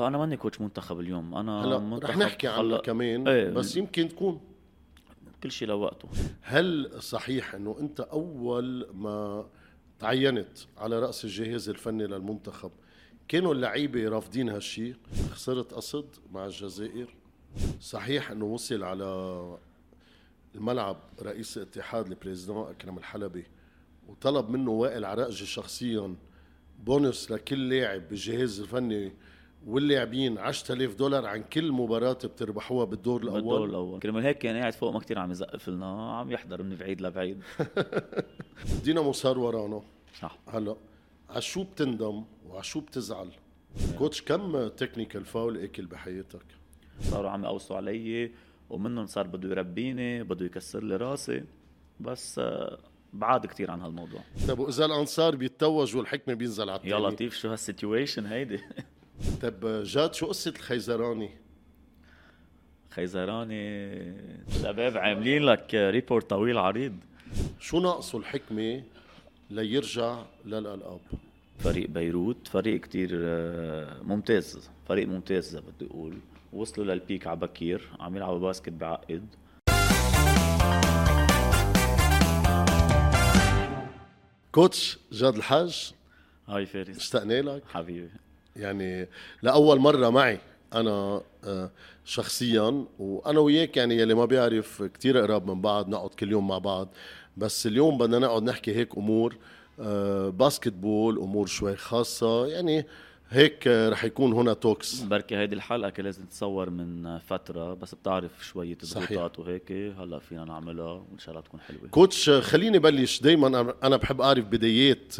والله انا ماني كوتش منتخب اليوم, انا منتخب رح نحكي عنه كمان ايه. بس يمكن تكون كل شيء لوقته. هل صحيح انه انت اول ما تعينت على رأس الجهاز الفني للمنتخب كانوا اللعيبة رافضين هالشي؟ خسرت قصد مع الجزائر, صحيح انه وصل على الملعب رئيس الاتحاد البريزيدون أكرم الحلبي وطلب منه وائل عرقجي شخصيا بونس لكل لاعب بالجهاز الفني واللاعبين $10,000 عن كل مباراة بتربحوها بالدور الأول. بالدور الأول كرمال هيك كان قاعد فوق ما كتير عم يزقف لنا, عم يحضر من بعيد لبعيد. دينامو صار ورانا. هلا عشو بتندم وعشو بتزعل؟ كوتش كم تكنيكال فاول اكل بحياتك؟ صاروا عم يقوصوا علي ومنهم صار بده يربيني, بده يكسر لي راسي, بس بعاد كتير عن هالموضوع. طب وإذا الأنصار بيتوج والحكمة بينزل على التاني؟ يا لطيف شو هالسيتويشن هيدي. طب جاد شو قصة الخيزراني؟ خيزراني الشباب عاملين لك ريبورت طويل عريض. شو ناقصه الحكمة ليرجع للألقاب؟ فريق بيروت فريق كتير ممتاز, فريق ممتاز إذا بدي أقول, وصلوا للبيك عبكير, عم يلعبوا باسكت بعقد. كوتش جاد الحاج, هاي فارس, اشتقنا لك حبيبي. يعني لأول مرة معي أنا شخصياً, وأنا وياك يعني يلي ما بيعرف كتير قراب من بعض, نقعد كل يوم مع بعض, بس اليوم بدنا نقعد نحكي هيك أمور باسكتبول, أمور شوي خاصة يعني هيك. رح يكون هنا توكس. بركي هيدي الحلقة كان لازم تصور من فترة, بس بتعرف شوية ضغوطات وهيك, هلأ فينا نعملها وإن شاء الله تكون حلوة. كوتش خليني بلش, دايماً أنا بحب أعرف بدايات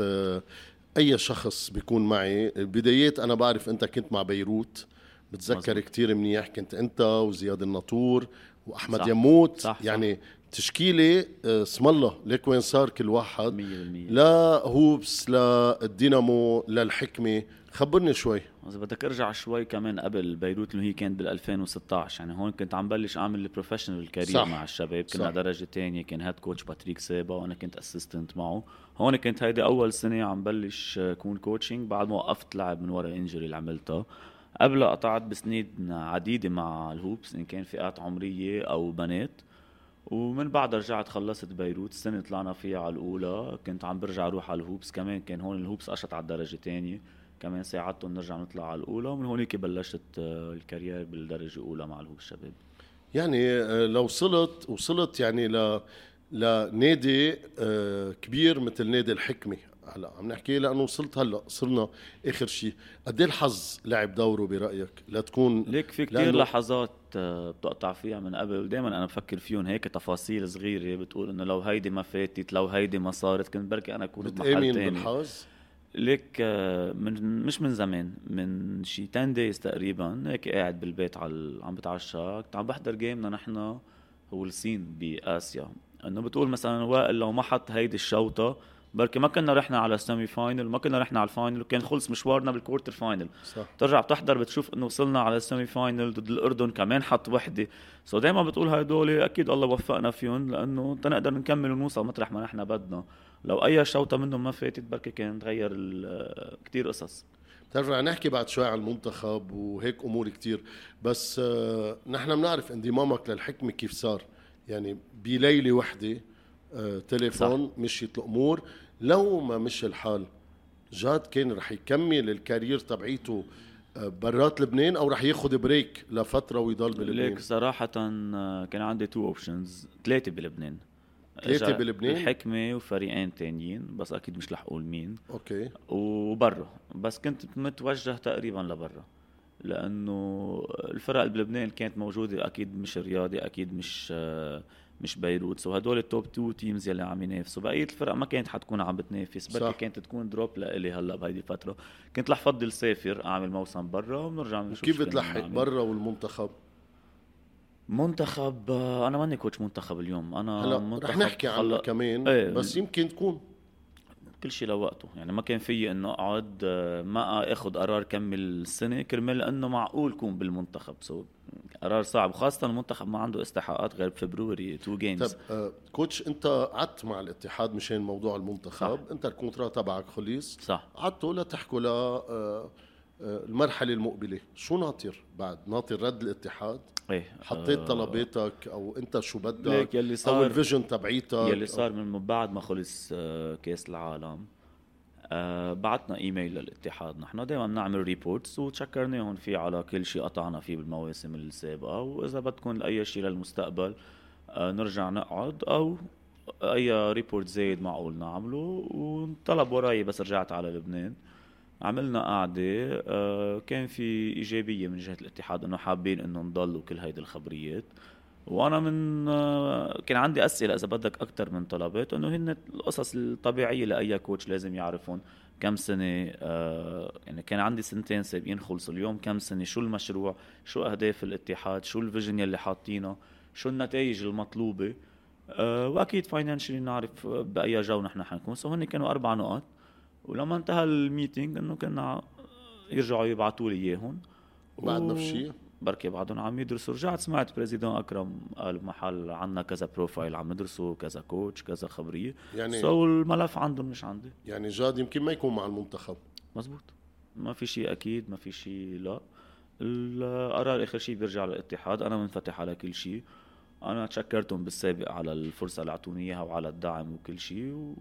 اي شخص بيكون معي. بدايات انا بعرف انت كنت مع بيروت, بتذكر مزبط. كتير منيح, كنت انت وزياد الناطور واحمد صح. يموت صح. يعني تشكيله اسم الله لك وين صار كل واحد 100%. لا هوبس, لا الدينامو, لا الحكمه. خبرني شوي اذا بدك ارجع شوي كمان قبل بيروت اللي هي كانت بال2016. يعني هون كنت عم بلش اعمل البروفيشنال كارير مع الشباب, كنا على درجه تانية, كان هاد كوتش باتريك سيبو وانا كنت اسيستنت معه. هون كنت هيدي اول سنه عم بلش كون كوتشنج بعد ما وقفت لعب من ورا انجري اللي عملتها. قبل قطعت بسنين عديده مع الهوبس ان كان فئات عمريه او بنات, ومن بعد رجعت خلصت بيروت السنه طلعنا فيها على الاولى. كنت عم برجع اروح على الهوبس كمان, كان هون الهوبس قشط على درجه تانية كمان, ساعدتهم نرجع نطلع على الأولى. ومن هونيك بلشت الكارير بالدرجة الأولى مع الهوب الشباب. يعني لو وصلت يعني لنادي كبير مثل نادي الحكمة, هلا عم نحكي لأنه وصلت, هلا صرنا آخر شيء. قد ايه الحظ لعب دوره برأيك؟ لا تكون ليك في كتير لحظات بتقطع فيها من قبل, دائما أنا بفكر فيهم هيك تفاصيل صغيرة بتقول إنه لو هيدي ما فاتت, لو هيدي ما صارت, كنت بركي أنا أكون بمحل تاني. لك مش من زمان, من شي 10 دايز تقريبا, هيك قاعد بالبيت عم بتعشى, كنت عم بحضر جيمنا نحن والصين بآسيا, انه بتقول مثلا وائل لو ما حط هيدي الشوطه بركي ما كنا رحنا على السيمي فاينل, ما كنا رحنا على الفاينل, وكان خلص مشوارنا بالكوارتر فاينل. صح. ترجع بتحضر بتشوف انه وصلنا على السيمي فاينل ضد الاردن, كمان حط وحده. سو دائما بتقول هدول اكيد الله وفقنا فيهم, لانه تنقدر نكمل ونوصل مطرح ما نحن بدنا. لو اي شوطه منهم ما فاتت بركي كان تغير كتير قصص. بترجع نحكي بعد شوي على المنتخب وهيك امور كتير, بس نحن بنعرف انضمامك للحكمه كيف صار. يعني بليله وحده تليفون مشيت الامور. لو ما مشي الحال جاد كان رح يكمل الكارير تبعيته برات لبنان او رح ياخذ بريك لفتره ويضل بلبنان؟ ليك صراحه كان عندي تو اوبشنز, ثلاثه بلبنان, الحكمة وفريقين تانيين بس أكيد مش رح أقول مين. أوكي. وبره, بس كنت متوجه تقريبا لبره, لأنه الفرق بلبنان كانت موجودة, أكيد مش الرياضي, أكيد مش بيروت. سو هدول التوب تو تيمز يلي عم ينافسوا, بقية الفرق ما كانت حتكون عم بتنافس, بركي كانت تكون دروب لإلي. هلا بهيدي الفترة كنت رح فضل سافر أعمل موسم بره ونرجع نشوف كيف بتلحق بره. والمنتخب منتخب انا ماني كوتش منتخب اليوم, انا منتخب رح نحكي عنه كمان ايه. بس يمكن تكون كل شيء لوقته. يعني ما كان في انه اقعد ما اخذ قرار كمل السنه كرمال, لانه معقول كون بالمنتخب سو قرار صعب, وخاصه المنتخب ما عنده استحقاقات غير بفبروري 2 جيمز. طب كوتش انت قعدت مع الاتحاد مشان موضوع المنتخب صح. انت الكونترا تبعك خلص, قعدتوا لا تحكوا لا المرحلة المقبلة شو ناطر بعد؟ ناطر رد الاتحاد؟ ايه حطيت طلباتك او انت شو بدك او الفيجن تبعيتك؟ يلي صار من بعد ما خلص كاس العالم بعتنا ايميل للاتحاد. نحن دائما نعمل ريبورتس وتشكرناهم فيه على كل شيء قطعنا فيه بالمواسم السابقة، واذا بدكم لأي شيء للمستقبل نرجع نقعد او اي ريبورت زايد معقول نعمله. وطلب وراي بس رجعت على لبنان عملنا قاعدة كان في إيجابية من جهة الاتحاد إنه حابين إنه نضلوا كل هيدي الخبريات. وأنا من كان عندي أسئلة إذا بدك أكتر من طلبات إنه هن القصص الطبيعية لأي كوتش لازم يعرفون كم سنة، يعني كان عندي سنتين سابقين خلصوا، اليوم كم سنة، شو المشروع، شو أهداف الاتحاد، شو الفيجن اللي حاطينه، شو النتائج المطلوبة، وأكيد فاينانشلي نعرف بأي جو نحن حنكون. هن كانوا 4 نقاط، ولما انتهى الميتينج انه كنا يرجعوا يبعثوا لي اياهم بعدنا في شيء بركي بعدهم عم يدرسوا. رجعت سمعت بريزيدون اكرم قال محل عندنا كذا بروفايل عم ندرسوا، كذا كوتش، كذا خبريه، يعني سو الملف عندهم مش عندي. يعني جاد يمكن ما يكون مع المنتخب مزبوط، ما في شيء اكيد، ما في شيء. لا القرار اخر شيء بيرجع للاتحاد، انا منفتح على كل شيء. انا تشكرتهم بالسابق على الفرصه اللي اعطوني اياها وعلى الدعم وكل شيء،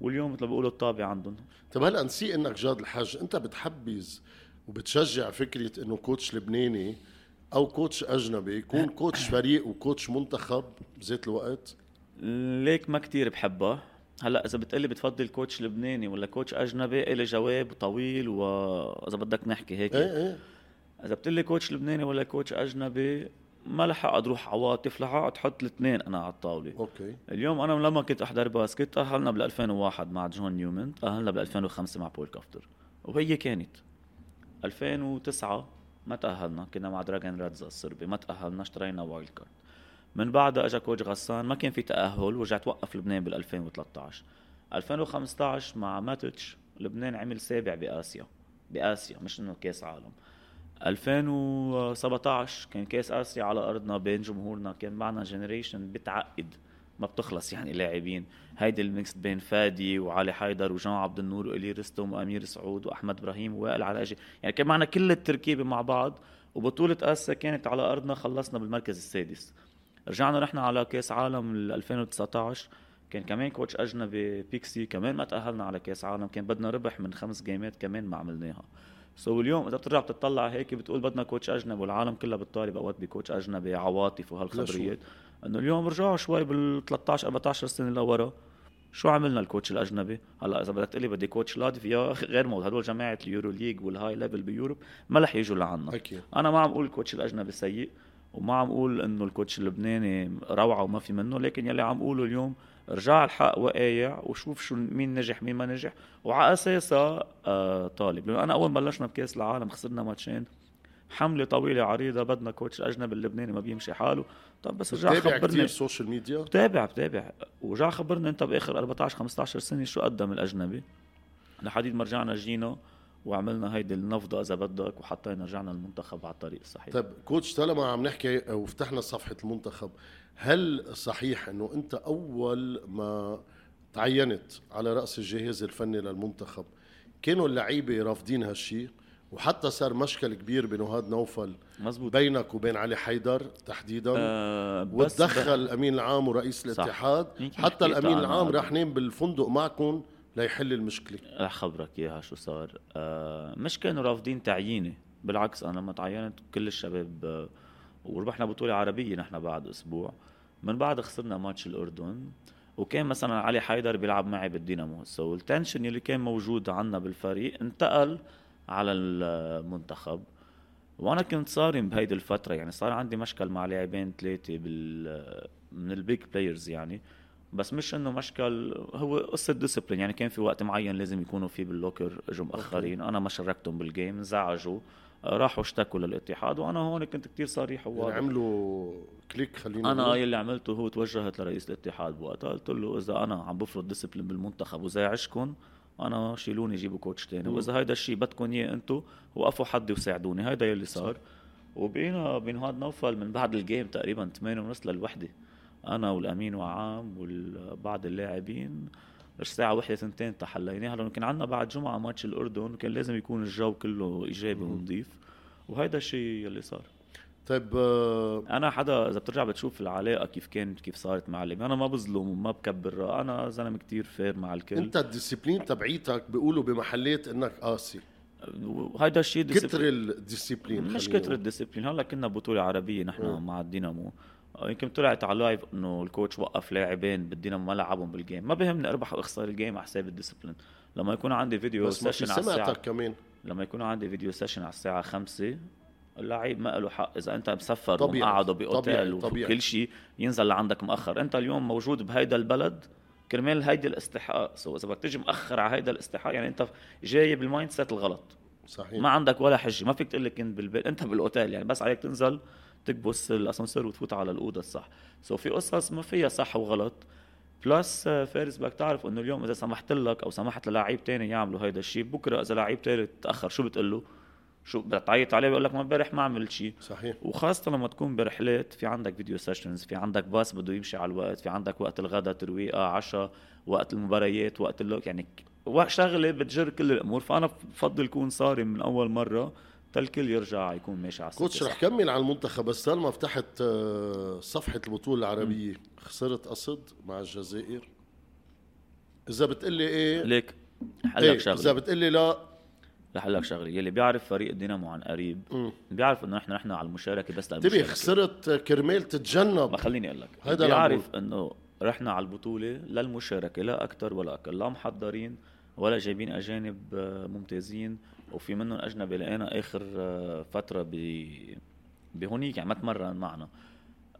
واليوم مثل ما بقولوا الطابع عندهم. طب هلا نسي انك جاد الحاج انت بتحبز وبتشجع فكره انه كوتش لبناني او كوتش اجنبي يكون كوتش فريق وكوتش منتخب بذات الوقت؟ ليك ما كتير بحبها. هلا اذا بتقلي بتفضل كوتش لبناني ولا كوتش اجنبي إلي جواب طويل، واذا بدك نحكي هيك اذا بتقلي كوتش لبناني ولا كوتش اجنبي ما لحق أروح عواطف، لحق تحط الاثنين أنا على الطاولة. أوكي. اليوم أنا لما كنت أحضر باسكت تأهلنا بال2001 مع جون نيومين، تأهلنا بال2005 مع بول كافتر، وهي كانت 2009 ما تأهلنا، كنا مع دراجان رادز الصربي ما تأهلنا، اشترينا وايلد كارد. من بعدها أجا كوتش غسان ما كان في تأهل، ورجعت وقف لبنان بال2013 2015 مع ماتتش لبنان عمل 7 بآسيا مش إنه كاس عالم. 2017 كان كاس آسيا على أرضنا بين جمهورنا، كان معنا جنريشن بتعقد ما بتخلص، يعني لاعبين هيدي الميكس بين فادي وعلي حيدر وجان عبد النور وإلي رستم وأمير سعود وأحمد إبراهيم ووائل عرقجي، يعني كان معنا كل التركيبة مع بعض. وبطولة آسيا كانت على أرضنا خلصنا بالمركز السادس. رجعنا رحنا على كاس عالم 2019 كان كمان كوتش أجنبي بيكسي، كمان ما تأهلنا على كاس عالم، كان بدنا ربح من 5 جيمات كمان ما عملناها. سو اليوم إذا بترجع بتطلع هيك بتقول بدنا كوتش أجنبي، والعالم كله بالطالب أوقات بكوتش أجنبي عواطف وهالخبريات. إنه اليوم رجعوا شوي بال13 14 سنة لورا شو عملنا الكوتش الأجنبي. هلا إذا بدك تقلي بدي كوتش لاتفيا غير موجود، هدول جماعة اليورو ليج والهاي ليفل بيوروب ما لح يجوا لعنا. أنا ما عم أقول الكوتش الأجنبي سيء، وما عم أقول إنه الكوتش اللبناني روعة وما في منه، لكن يلي عم أقوله اليوم رجع الحق وقايع وشوف شو مين نجح مين ما نجح، وعلى أساسها طالب. لأن أنا أول بلشنا بكاس العالم خسرنا ماتشين، حملة طويلة عريضة بدنا كوتش أجنبي اللبناني ما بيمشي حاله. طب بس رجع خبرنا كتير السوشيال ميديا، بتابع ورجع خبرنا أنت بآخر 14-15 سنة شو قدم الأجنبي لحديد ما رجعنا جينا وعملنا هيدي النفضة إذا بدك، وحطينا رجعنا المنتخب على الطريق الصحيح. طب كوتش طالما عم نحكي وفتحنا صفحة المنتخب، هل صحيح أنه أنت أول ما تعينت على رأس الجهاز الفني للمنتخب كانوا اللعيبة رافضين هالشي، وحتى صار مشكل كبير بين هاد نوفل مزبوط بينك وبين علي حيدر تحديدا وتدخل الأمين العام ورئيس الاتحاد، حتى الأمين العام راح نام بالفندق معكم ليحل المشكلة. رح خبرك إياها شو صار. مش كانوا رافضين تعييني، بالعكس أنا لما تعينت كل الشباب وربحنا بطولة عربية نحن بعد أسبوع. من بعد خسرنا ماتش الأردن، وكان مثلا علي حيدر بيلعب معي بالدينامو، سو التنشن اللي كان موجود عنا بالفريق انتقل على المنتخب. وأنا كنت صارم بهيدي الفترة، يعني صار عندي مشكل مع لاعبين 3 من البيج بلايرز، يعني بس مش انه مشكل، هو قصه ديسيبلين. يعني كان في وقت معين لازم يكونوا فيه باللوكر، اجوا مؤخرين انا ما شاركتهم بالجيم، زعجوا راحوا اشتكوا للاتحاد، وانا هون كنت كتير صريح وواضح. يعني عملوا كليك خلينا انا اللي عملته هو توجهت لرئيس الاتحاد بوقتها قلت له اذا انا عم بفرض ديسيبلين بالمنتخب وزعجكم انا شيلوني جيبوا كوتش تاني، واذا هيدا الشيء بدكم اياه انتم وقفوا حدي وساعدوني. هيدا اللي صار. وبقينا بين هاد نوفل من بعد الجيم تقريبا 8:30 للوحده، أنا والأمين وعام والبعض اللاعبين الساعة واحدة تنتين تحليناها، لأنه كان عندنا بعد جمعة ماتش الأردن وكان لازم يكون الجو كله إيجابي ونظيف، وهيدا الشيء اللي صار. طيب أنا حدا إذا بترجع بتشوف العلاقة كيف كانت كيف صارت مع اللي أنا ما بظلم وما بكبر، أنا زلم كتير فير مع الكل. أنت الديسيبلين تبعيتك بيقولوا بمحلات إنك قاسي، وهيدا الشيء كتر الديسيبلين، مش كتر الديسيبلين. هلا كنا بطولة عربية نحن مع الدينامو، يمكن طلعت على اللايف انه الكوتش وقف لاعبين بالدينامو ما لعبهم بالجيم، ما بهمني اربح او اخسر الجيم على حساب الديسيبلين. لما يكون عندي فيديو سيشن على الساعه كمان، لما يكون عندي فيديو سيشن على الساعه 5 اللاعب ما له حق اذا انت مسافر ومقعد باوتيل وكل شيء ينزل لعندك مأخر. انت اليوم موجود بهيدا البلد كرمال هيدا الاستحقاق، سو اذا بدك تيجي مأخر على هيدا الاستحقاق يعني انت جاي بالمايند سيت الغلط. صحيح، ما عندك ولا حجه، ما فيك تقول لك انت بالاوتيل، يعني بس عليك تنزل تكبس الأسانسير وتفوت على الأوضة الصح. سو في قصص ما فيها صح وغلط. بلس فارس بك تعرف إنه اليوم إذا سمحت لك أو سمحت للاعب تاني يعملوا هيدا الشيء، بكرة إذا لاعب تاني تأخر شو بتقله؟ شو بتعيط عليه؟ بيقول لك ما امبارح ما عمل شيء. صحيح، وخاصة لما تكون برحلات في عندك فيديو سيشنز، في عندك باص بده يمشي على الوقت، في عندك وقت الغداء ترويقة عشاء، وقت المباريات، وقت اللوك، يعني شغلة بتجر كل الأمور. فأنا بفضل يكون صارم من أول مرة، الكل يرجع يكون ماشي على السكة. كنتش رح كمل على المنتخب، بس طالما فتحت صفحة البطولة العربية. خسرت قصد مع الجزائر، إذا بتقلي إيه ليك حلك إيه؟ شغلي، إذا بتقلي لا لحلك شغلي. يلي بيعرف فريق الدينامو عن قريب بيعرف إنه إحنا على المشاركة، بس تبي خسرت كرمال تتجنب. ما خليني أقول لك، بيعرف إنه رحنا على البطولة للمشاركة لا أكتر ولا أقل، لا محضرين ولا جايبين أجانب ممتازين، وفي منهم أجنبي لقينا آخر فترة بهونيك يعني ما تمرن معنا.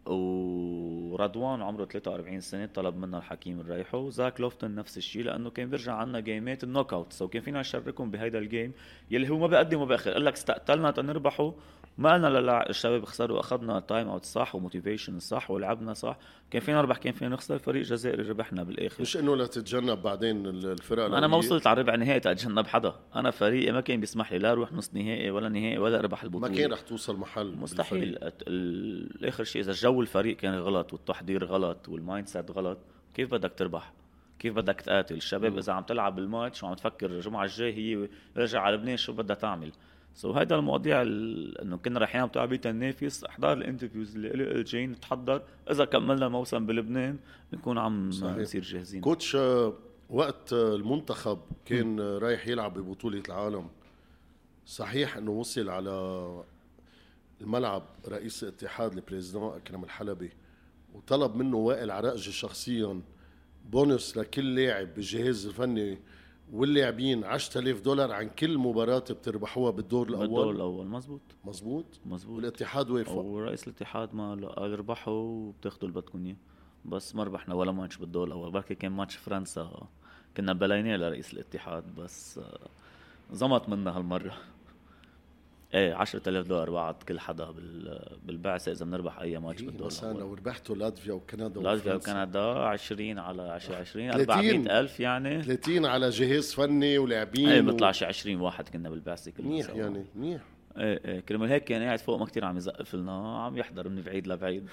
ورادوان عمره 43 سنة طلب منا الحكيم نريحه، وزاك لوفتن نفس الشيء لأنه كان بيرجع عنا جيمات النوك أوت، سو كان فينا نشاركهم بهيدا الجيم يلي هو ما بقدم وبأخر. قال لك استقتلنا تنربحه، ما قلنا للشباب خسروا، أخذنا التايم أوت صح وموتيفيشن صح ولعبنا صح، كان فينا نربح كان فينا نخسر. فريق جزائري ربحنا بالآخر، مش إنه لا تتجنب بعدين الفرق. أنا ما وصلت على ربع نهائي أتجنب حدا، أنا فريقي ما كان بيسمح لي لا أروح نص نهائي ولا نهائي ولا أربح البطولة، ما كان رح توصل محل مستحيل. الآخر شيء إذا جو الفريق كان غلط والتحضير غلط والمايند سيت غلط، كيف بدك تربح؟ كيف بدك تقاتل الشباب إذا عم تلعب الماتش وعم تفكر الجمعة الجاية هي رجع على لبنان شو بدها تعمل؟ سو هيدا المواضيع انه كنا رايحين عم تعبي تنافس. احضار الانترفيوز اللي الجايين نتحضر، اذا كملنا موسم بلبنان نكون عم نصير جاهزين. كوتش وقت المنتخب كان رايح يلعب ببطولة العالم، صحيح انه وصل على الملعب رئيس الاتحاد البريزيدان أكرم الحلبي وطلب منه وائل عرقجي شخصيا بونس لكل لاعب بالجهاز الفني واللاعبين $10,000 عن كل مباراة بتربحوها بالدور الأول. بالدور الأول مزبوط. والاتحاد وافق، ورئيس الاتحاد ما قال ربحوا وبتاخدوا البتكونية، بس ما ربحنا ولا ماتش بالدور الأول. بركي كان ماتش فرنسا كنا بلاينيه لرئيس الاتحاد، بس زمط منا هالمرة. ايه $10,000 بعد كل حدا بالبعثة اذا بنربح اي ماتش بالدور. مثلا لو ربحتوا لاتفيا وكندا، لاتفيا وكندا 20 على 20 400,000 يعني 30 على جهاز فني ولاعبين، ايه بيطلع شي 20 واحد كنا بالبعثة كلنا منيح يعني منيح. ايه كرمال هيك كان قاعد فوق ما كتير عم يزقف لنا، عم يحضر من بعيد لبعيد.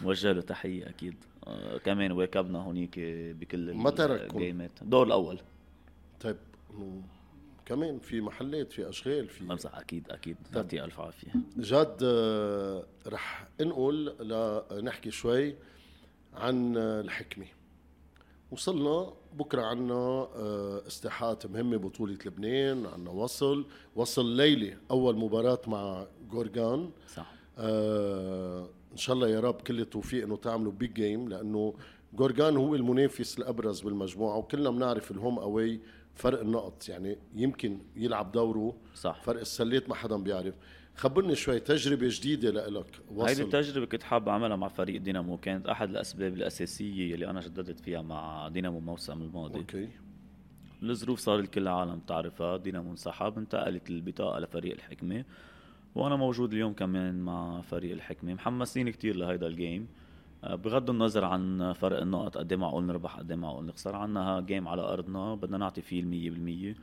موجه له تحية اكيد. كمان واكبنا هونيك بكل الجيمات دور الاول. طيب كمان في محلات في أشغال في ممزح أكيد. تعطي ألف عافية جاد. رح نقول لنحكي شوي عن الحكمة. وصلنا بكرة، عنا استحقاقات مهمة بطولة لبنان، عنا وصل ليلي أول مباراة مع جورجان. صح، إن شاء الله يا رب كل التوفيق إنه تعملوا بيج جيم، لأنه جورجان هو المنافس الأبرز بالمجموعة، وكلنا منعرف الهوم أوي فرق النقط يعني يمكن يلعب دوره. صح، فرق السلات ما حدا بيعرف. خبرني شوي تجربة جديدة لك. هذه التجربة كنت حابة أعملها مع فريق دينامو، كانت أحد الأسباب الأساسية اللي أنا جددت فيها مع دينامو الموسم الماضي. أوكي. الظروف صار الكل العالم تعرفها، دينامو انسحب، انتقلت البطاقة لفريق الحكمة، وأنا موجود اليوم كمان مع فريق الحكمة. محمسين كتير لهيدا الجيم، بغض النظر عن فرق النقط قد ما قول نربح قد ما قول نخسر، عنا جيم على أرضنا بدنا نعطي فيه 100%،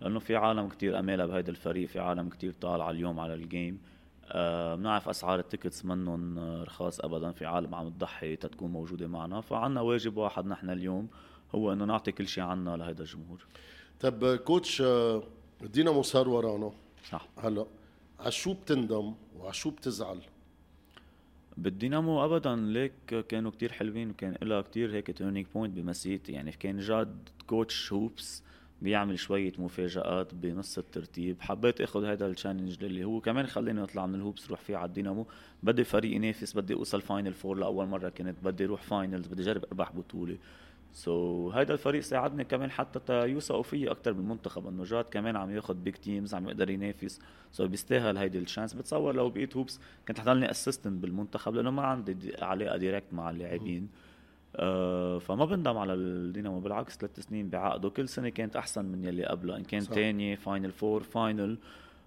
لأنه في عالم كتير أمالة بهيدا الفريق، في عالم كتير طالع اليوم على الجيم. منعرف أسعار التيكتس منهم رخاص أبدا، في عالم عم تضحي تتكون موجودة معنا، فعنا واجب واحد نحن اليوم هو انه نعطي كل شيء عنا لهذا الجمهور. طب كوتش الدينامو صار ورانا صح هلا، عشو بتندم وعشو بتزعل؟ بالدينامو ابدا ليك كانوا كتير حلوين، وكان لها كتير هيك تيرنينج بوينت بمسيرتي. يعني كان جاد كوتش هوبس بيعمل شوية مفاجآت بنص الترتيب، حبيت اخذ هذا التشالنج اللي هو كمان خليني اطلع من الهوبس روح فيه على الدينامو. بدي فريق ينافس، بدي اوصل فاينل فور لاول مرة، كنت بدي اروح فاينلز، بدي اجرب اربح بطولة. سو هذا الفريق ساعدني كمان حتى يوثقوا فيه اكثر بالمنتخب، انه جاد كمان عم ياخذ بيك تيمز، عم يقدر ينافس. سو بيستاهل هيدي الشانس. بتصور لو بقيت هوبس كنت حضلني اسيستنت بالمنتخب، لانه ما عندي علاقه دايركت مع اللاعبين. فما بندم على الدينامو، بالعكس 3 سنين بعقده كل سنه كانت احسن من يلي قبلها، ان كان ثانيه فاينل فور فاينل.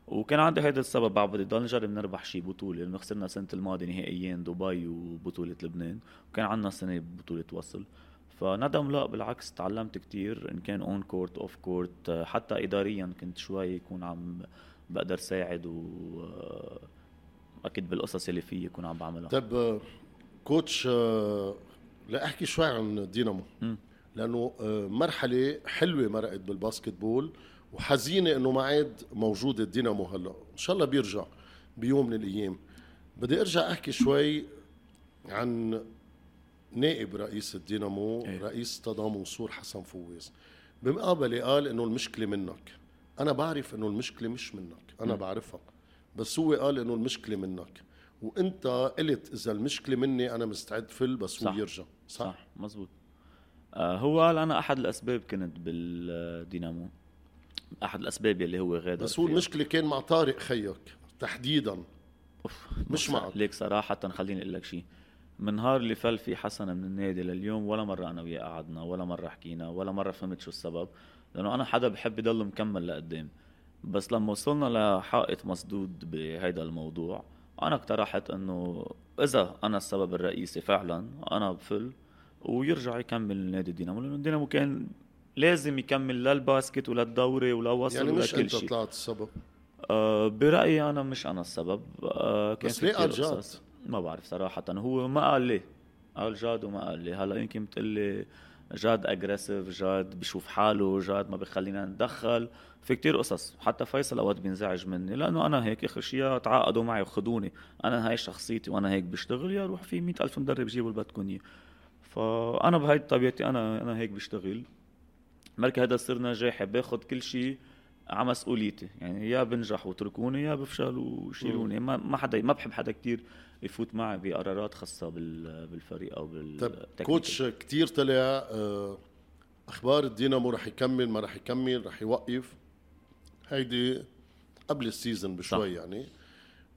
وكان عندي هذا السبب بعد بدي ضل نجرب نربح شي بطوله، لانه خسرنا السنه الماضيه نهائيين دبي وبطوله لبنان، وكان عندنا سنه بطوله وصل. فندم لا، بالعكس تعلمت كتير، إن كان أون كورت أوف كورت، حتى إداريا كنت شوي يكون عم بقدر ساعد، وأكيد بالقصص اللي فيه يكون عم بعملها. طب كوتش لا أحكي شوي عن دينامو، لأنه مرحلة حلوة مرقت بالباسكتبول، وحزينة إنه ما عاد موجودة الدينامو هلأ، إن شاء الله بيرجع بيوم من الأيام. بدي أرجع أحكي شوي عن نائب رئيس الدينامو، رئيس تضامن وصول حسن فوز. بمقابلة قال إنه المشكلة منك. أنا بعرف إنه المشكلة مش منك، أنا بعرفها، بس هو قال إنه المشكلة منك، وأنت قلت إذا المشكلة مني أنا مستعد فل، بس هو يرجع. صح مزبوط. هو قال أنا أحد الأسباب كنت بالدينامو، أحد الأسباب اللي هو غادر، بس هو المشكلة كان مع طارق خيوك تحديدا. مش معك ليك صراحة، خليني أقول لك شيء، من نهار اللي فل في حسن من النادي لليوم ولا مرة أنا وياه قعدنا، ولا مرة حكينا، ولا مرة فهمت شو السبب، لأنه أنا حدا بحب يضل مكمل لقدام. بس لما وصلنا لحائط مسدود بهيدا الموضوع، أنا اقترحت أنه إذا أنا السبب الرئيسي فعلا أنا بفل ويرجع يكمل النادي الدينامو، لأنه الدينامو كان لازم يكمل لا الباسكت ولا الدوري ولا وصل يعني ولا كل شيء. يعني مش أنت طلعت السبب؟ برأيي أنا مش أنا السبب. كان بس ليه أرجعت؟ ما بعرف صراحة. هو ما قال لي، قال جاد وما قال لي. هلأ يمكن بتقول لي جاد أجريسيف، جاد بشوف حاله، جاد ما بيخلينا ندخل في كتير قصص. حتى فيصل أوقات بينزعج مني، لأنه أنا هيك آخر شيء تعاقدوا معي وخدوني، أنا هاي شخصيتي وأنا هيك بشتغل، يا روح في 100,000 مدرب جيبوا البتكونية. فأنا بهاي طبيعتي، أنا هيك بشتغل. مركي هذا صير نجاحي، باخد كل شيء على مسؤوليتي، يعني يا بنجح وتركوني، يا بفشل وشيلوني. ما حدا، ما بحب حدا كتير يفوت معي بقرارات خاصة بالفريق أو بالتكنيك. كوتش كتير طلع أخبار الدينامو رح يكمل، ما رح يكمل، رح يوقف، هيدي قبل السيزن بشوي يعني.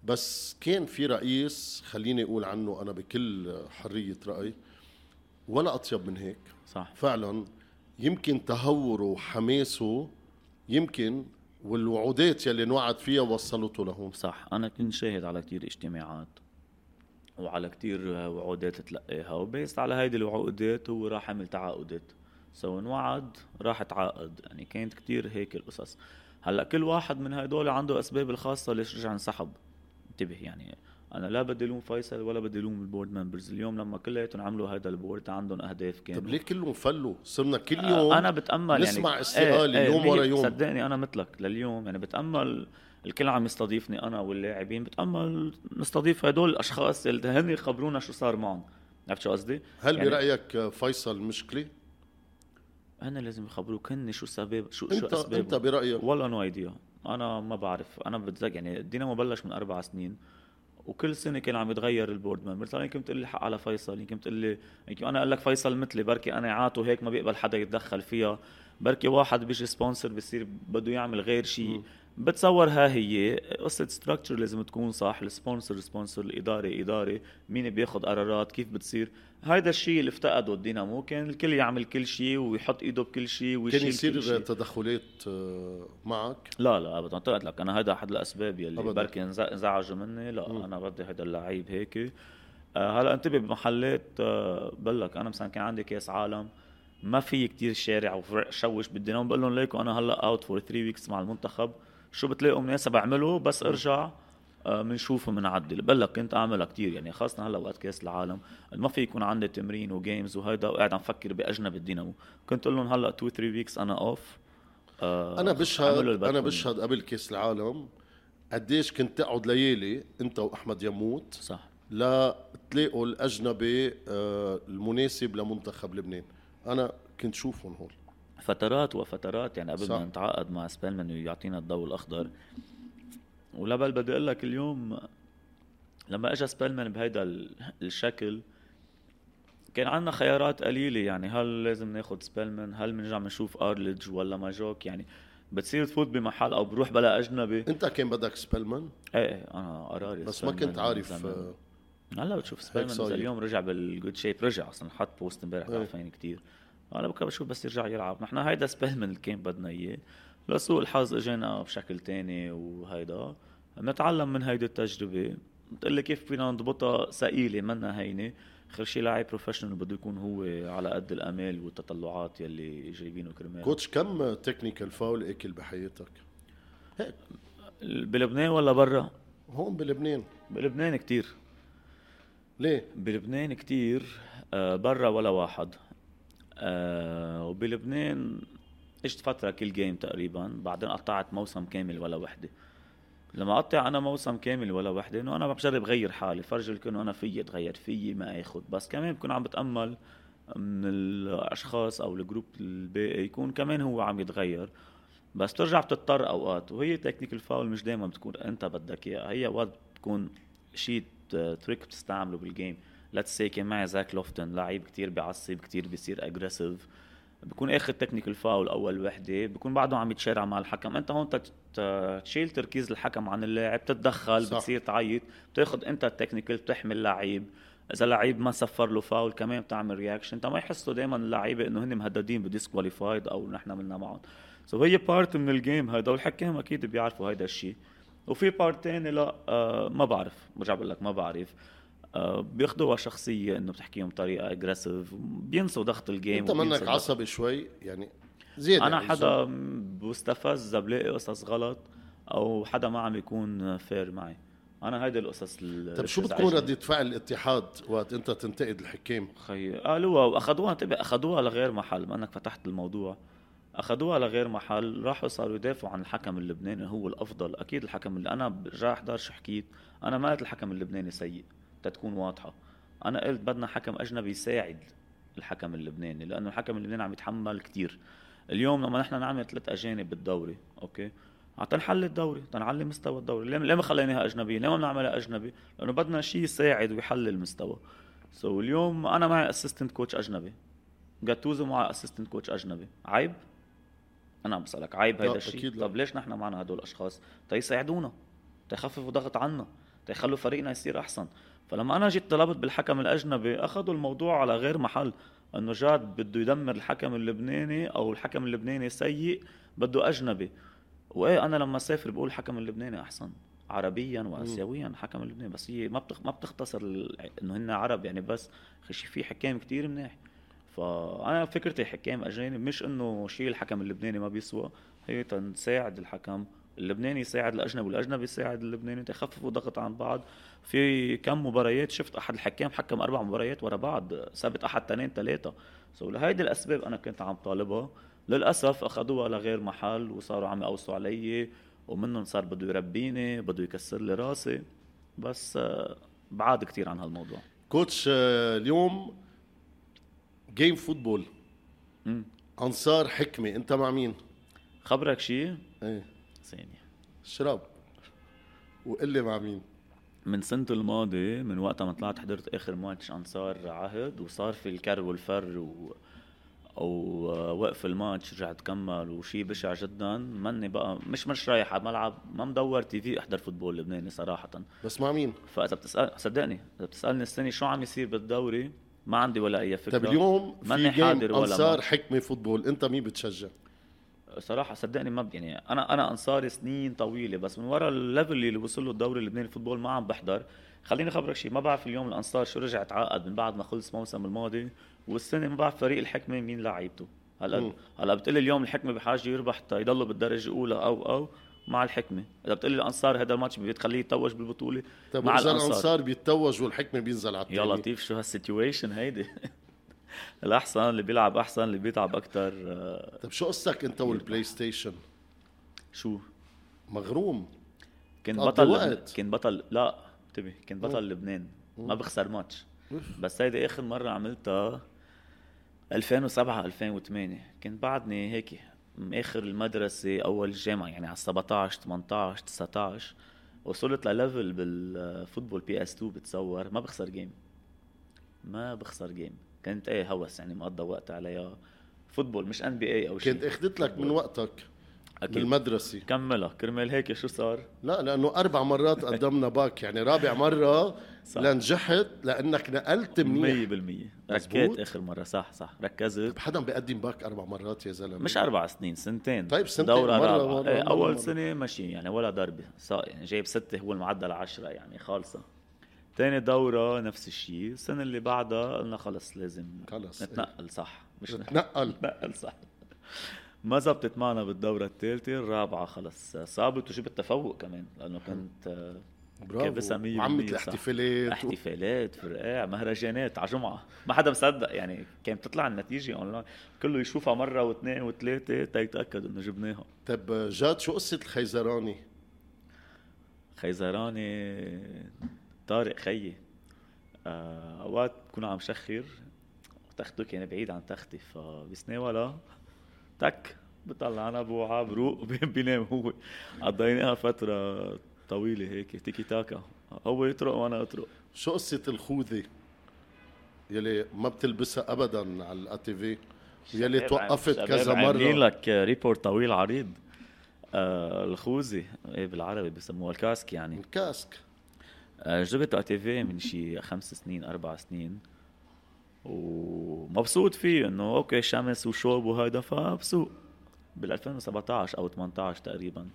بس كان في رئيس خليني أقول عنه أنا بكل حرية رأي ولا أطيب من هيك. صح. فعلا يمكن تهوره وحماسه، يمكن والوعودات يلي نوعد فيها وصلته لهم. صح. أنا كنت شاهد على كتير اجتماعات وعلى كتير وعودات تلقيها، وبيست على هيدي الوعودات هو راح عمل تعاقدات، سواء وعد راح تعاقد. يعني كانت كتير هيك القصص. هلأ كل واحد من هيدول عنده أسباب الخاصة ليش رجع انسحب. انتبه، يعني أنا لا بدي لوم فيصل ولا بدي لوم البورد ممبرز. اليوم لما كلياتهم عملوا هذا البورد عندهم أهداف كانوا. طب ليه كلهم فلوا؟ صرنا كل يوم أنا بتأمل، نسمع يعني استقالة يوم ورا يوم. صدقني أنا مثلك لليوم، يعني بتأمل الكل عم يستضيفني أنا واللاعبين، بتأمل نستضيف هدول الأشخاص اللي هن يخبرونا شو صار معهم. عرفت شو قصدي؟ هل يعني برأيك فيصل مشكلة؟ أنا لازم يخبروك هن شو سبب، شو أسباب. أنت برأيك؟ والله نو ايديا، أنا ما بعرف. أنا بتذكر يعني الدينامو بلش من 4 سنين، وكل سنه كان عم يتغير البورد ممبر. مثلا يمكن تقول لي حق على فيصل، يمكن تقول لي انا اقول لك فيصل مثلي، بركي انا عاته هيك ما بيقبل حدا يتدخل فيها، بركي واحد بيجي سبونسر بيصير بده يعمل غير شيء. بتصور ها هي قصه ستراكشر لازم تكون صح، السبونسر، الاداري اداري، مين بياخذ قرارات، كيف بتصير. هذا الشيء اللي افتقده الدينامو، كان الكل يعمل كل شيء ويحط ايده بكل شيء ويشيل كل شيء. كان يصير تدخلات معك؟ لا ابدا. طلعت لك انا هذا احد الاسباب يلي بركي زعج مني. لا انا بدي هذا اللعيب هيك. هلا انتبه بمحلات، بقلك انا مثلا كان عندي كاس عالم، ما في كتير شارع وشوش بالدينامو، بقول لهم ليكو انا هلا اوت فور 3 ويكس مع المنتخب، شو بتلاقوا مناسب اعمله، بس ارجع بنشوفه بنعدل. بلق كنت اعملها كتير يعني، خاصه هلا وقت كاس العالم ما في يكون عندي تمرين وجيمز وهيدا وقاعد عم فكر باجنب الدينامو، كنت اقول لهم هلا 2 3 ويكس انا اوف. انا بشهد قبل كاس العالم قديش كنت تقعد ليالي انت واحمد يموت صح لا تلاقوا الاجنبي المناسب لمنتخب لبنان. انا كنت شوفهم هول فترات وفترات يعني قبل ما نتعاقد مع سبلمن ويعطينا الضوء الاخضر. ولا بل بدي اقول لك اليوم لما اجى سبلمن بهيدا الشكل كان عندنا خيارات قليله، يعني هل لازم ناخذ سبلمن، هل بنرجع بنشوف ارلج ولا ماجوك، يعني بتصير تفوت بمحل او بروح بلا اجنبي. انت كان بدك سبلمن؟ ايه انا قراري بس ما كنت عارف. هلا بتشوف سبلمن اليوم رجع بالجود شيب، رجع اصلا حط بوست امبارح عارفين كتير. انا بكره بشوف بس يرجع يلعب، نحن هيدا سبلمن اللي كان بدنا اياه، لسوء الحظ اجينا بشكل تاني. وهيدا نتعلم من هيدي التجربه، بتقلي كيف فينا نضبطها ثقيله منا هينه. اخر شيء لاعب بروفيشنال بده يكون هو على قد الامال والتطلعات يلي جايبينه كرمال. كوتش كم تكنيكال فاول اكل بحياتك هيك بلبنان ولا برا؟ هون بلبنان. بلبنان كتير. ليه بلبنان كتير؟ برا ولا واحد. وبلبنان اجت فتره كل جيم تقريبا، بعدين قطعت موسم كامل ولا وحده. لما قطع انا موسم كامل ولا وحده انه انا بجرب غير حالي، فرجي لكم انا فيي اتغير فيي ما اخذ، بس كمان بكون عم بتامل من الاشخاص او الجروب الباقي يكون كمان هو عم يتغير. بس ترجع بتضطر اوقات، وهي تكنيكال فاول مش دائما بتكون انت بدك اياها، هي وقت بتكون شيء تريك بتستعمله بالجيم. ليتس سي كان معي زاك لوفتن لعيب كتير بيعصب كتير بيصير اجريسيف، بكون اخذ تكنيكال فاول اول وحده بكون بعده عم يتشارع مع الحكم. انت هون تشيل تركيز الحكم عن اللاعب، تتدخل صح. بتصير تعيط، بتاخذ انت التكنيكال، بتحمل لعيب. اذا لعيب ما صفر له فاول كمان بتعمل رياكشن. انت ما يحسوا دائما اللعيبه انه هن مهددين بديسكواليفايد او نحن عملنا معهم. سو هي بارت من الجيم هذا، والحكام اكيد بيعرفوا هيدا الشيء. وفي بارت ثاني لا ما بعرف، برجع بقول لك ما بعرف، بياخدوها شخصيه انه بتحكيهم بطريقه اجريسيف، بينسوا ضغط الجيم. انت منك عصبي شوي يعني زيد. انا يعني حدا بستفز بلاقي قصص غلط او حدا ما عم يكون فير معي، انا هيدا القصص. طب شو بتكون ردة فعل الاتحاد وقت انت تنتقد الحكام؟ قالوها واخذوها، تبقى اخذوها لغير محل. ما انك فتحت الموضوع، اخذوها لغير محل، راحوا صاروا يدافعوا عن الحكم اللبناني هو الافضل. اكيد الحكم اللي انا راح احضر شو حكيت، انا ما قلت الحكم اللبناني سيء تكون واضحه، انا قلت بدنا حكم اجنبي يساعد الحكم اللبناني، لانه الحكم اللبناني عم يتحمل كتير. اليوم لما نحن نعمل 3 اجانب بالدوري اوكي عتنحل الدوري، تنعلي مستوى الدوري. ليه ما خليناها اجنبيه؟ ليه ما بنعملها اجنبي؟ لانه بدنا شيء يساعد ويحل المستوى. سو اليوم انا معي اسيستنت كوتش اجنبي، جاتوزو مع اسيستنت كوتش اجنبي، عيب؟ انا عم بسالك عيب هذا الشيء؟ طب ليش نحن معنا هدول الاشخاص؟ تيساعدونا، تخففوا ضغط عنا، تيخلوا فريقنا يصير احسن. فلما أنا جيت طلبت بالحكم الأجنبي أخذوا الموضوع على غير محل، أنه جاد بده يدمر الحكم اللبناني أو الحكم اللبناني سيء بده أجنبي. وإيه أنا لما سافر بقول الحكم اللبناني أحسن عربيا وآسيويا حكم اللبناني، بس هي ما بتختصر أنه هن عرب يعني، بس خشي في حكام كتير منيح. فأنا فكرتي حكام أجنبي مش أنه شيء الحكم اللبناني ما بيسوى، هي تساعد الحكم اللبناني يساعد الاجنبي والاجنبي يساعد اللبناني، تخففوا ضغط عن بعض. في كم مباريات شفت احد الحكام حكم 4 مباريات ورا بعض، سبت احد 2-3. سو لهيدي الاسباب انا كنت عم طالبها، للاسف اخذوها لغير محل وصاروا عم يقوصوا علي، ومنهم صار بده يربيني بده يكسر لي راسي، بس بعاد كتير عن هالموضوع. كوتش اليوم جيم فوتبول انصار حكمه، انت مع مين؟ خبرك شيء؟ ايه ثانية شرب وقال لي مع مين. من سنة الماضي من وقتها ما طلعت حضرت اخر ماتش انصار عهد، وصار في الكر والفر ووقف الماتش رجع تكمل وشي بشع جدا. مني بقى مش رايح على ملعب، ما مدور تي في احضر فوتبول لبناني صراحة. بس مع مين؟ فاذا بتسأل صدقني اذا بتسألني السنة شو عم يصير بالدوري ما عندي ولا اي فكرة. طب اليوم في جيم انصار حكمة فوتبول، انت مين بتشجع؟ صراحه صدقني ما يعني انا انصاري سنين طويله، بس من وراء الليفل اللي وصل له الدوري اللبناني فوتبول ما عم بحضر. خليني خبرك شيء، ما بعرف اليوم الانصار شو رجع تعاقد من بعد ما خلص موسم الماضي، والسنه ما بعرف فريق الحكمه مين لعيبته. هلا بتقول اليوم الحكمه بحاجه يربح يضلوا بالدرجه الاولى او مع الحكمه. اذا بتقول لي الانصار هذا الماتش بتخليه يتوج بالبطوله مع الانصار بيتوج والحكمه بينزل على التاني. يا لطيف شو هالسيتويشن هيدي. الاحسن اللي بيلعب احسن اللي بيتعب اكثر. طب شو قصتك انت والبلاي ستيشن؟ شو مغروم؟ كنت بطل لا انتبه، كنت بطل لبنان ما بخسر ماتش. بس هيدي اخر مره عملتها 2007 2008، كنت بعدني هيك اخر المدرسه اول الجامعه، يعني على 17 18 19. وصلت لليفل بالفوتبول بي اس 2 بتصور ما بخسر جيم. كانت ايه هوس يعني مقضى وقت عليها فوتبول مش ان بي اي او شيء. كنت اخذت لك من وقتك بالمدرسه كملها كرمال هيك. شو صار؟ لا لانه 4 مرات قدمنا باك، يعني رابع مره لنجحت لانك نقلت منيح 100%. ركزت اخر مره صح ركزت. طب حدا بيقدم باك 4 مرات يا زلمه؟ مش 4 سنين، سنتين. طيب سنتين دورة مرة ايه اول مرة. سنه ماشي يعني ولا ضربه يعني جايب 6 هو المعدل 10 يعني خالصه. تاني دورة نفس الشيء. السنة اللي بعدها قلنا خلص لازم نتنقل صح، مش نتنقل صح. ما زبطت معنا بالدورة الثالثة الرابعة خلص صابت وجبت تفوق كمان لأنه كنت كابسة 100%. عملت الاحتفالات فرقاع مهرجانات على جمعة ما حدا مصدق، يعني كانت تطلع النتيجة أونلاين كله يشوفها مرة واثنين وثلاثة تيتأكد إنه جبناها. طب جاد شو قصة الخيزراني؟ خيزراني طارق خيي اوقات بكون عم شخر تخته كان يعني بعيد عن تختي فبسني ولا تك بطلعنا بوعه بروق بينام. هو قضيناها فتره طويله هيك تيكي تاكا، هو يطرق وانا اطرق. شو قصه الخوذه يلي ما بتلبسها ابدا على الاتيفي يلي توقفت كذا مره؟ عاملين لك ريبورت طويل عريض. الخوذه ايه بالعربي بسموها الكاسك، يعني الكاسك. جبت اتيفي من شي 5 سنين 4 سنين ومبسوط فيه انه اوكي شمس وشوب وهذا فبسوق. بال2017 او 18 تقريبا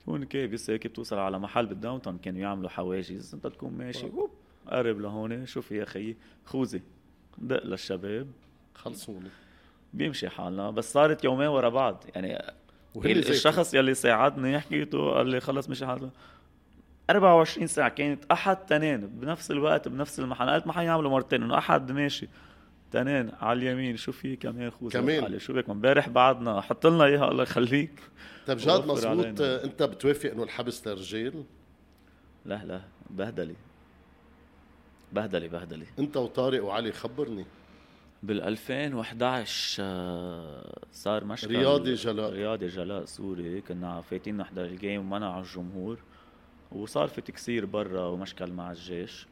تكون كيف هيك بتوصل على محل بالداون تاون كانوا يعملوا حواجز، انت تكون ماشي قرب لهون شوف يا اخي خوذه دق للشباب خلصوني بيمشي حالنا. بس صارت يومين ورا بعض يعني الشخص يلي ساعدني حكيته قال لي خلص مش حالنا 24 ساعة كانت أحد تنين بنفس الوقت بنفس المحل. قلت ما حيعملوا مرتين إنه أحد ماشي تنين على اليمين شو في كمان خوذة شو بك مبارح بعدنا حط لنا إياها الله يخليك. طب جاد مظبوط أنت بتوافق إنه الحبس للرجال؟ لا بهدلي أنت وطارق وعلي. خبرني بال2011 صار مشكل رياضي جلاء سوري كنا فايتين نحضر الجيم ومنع الجمهور وصار في تكسير برا ومشكل مع الجيش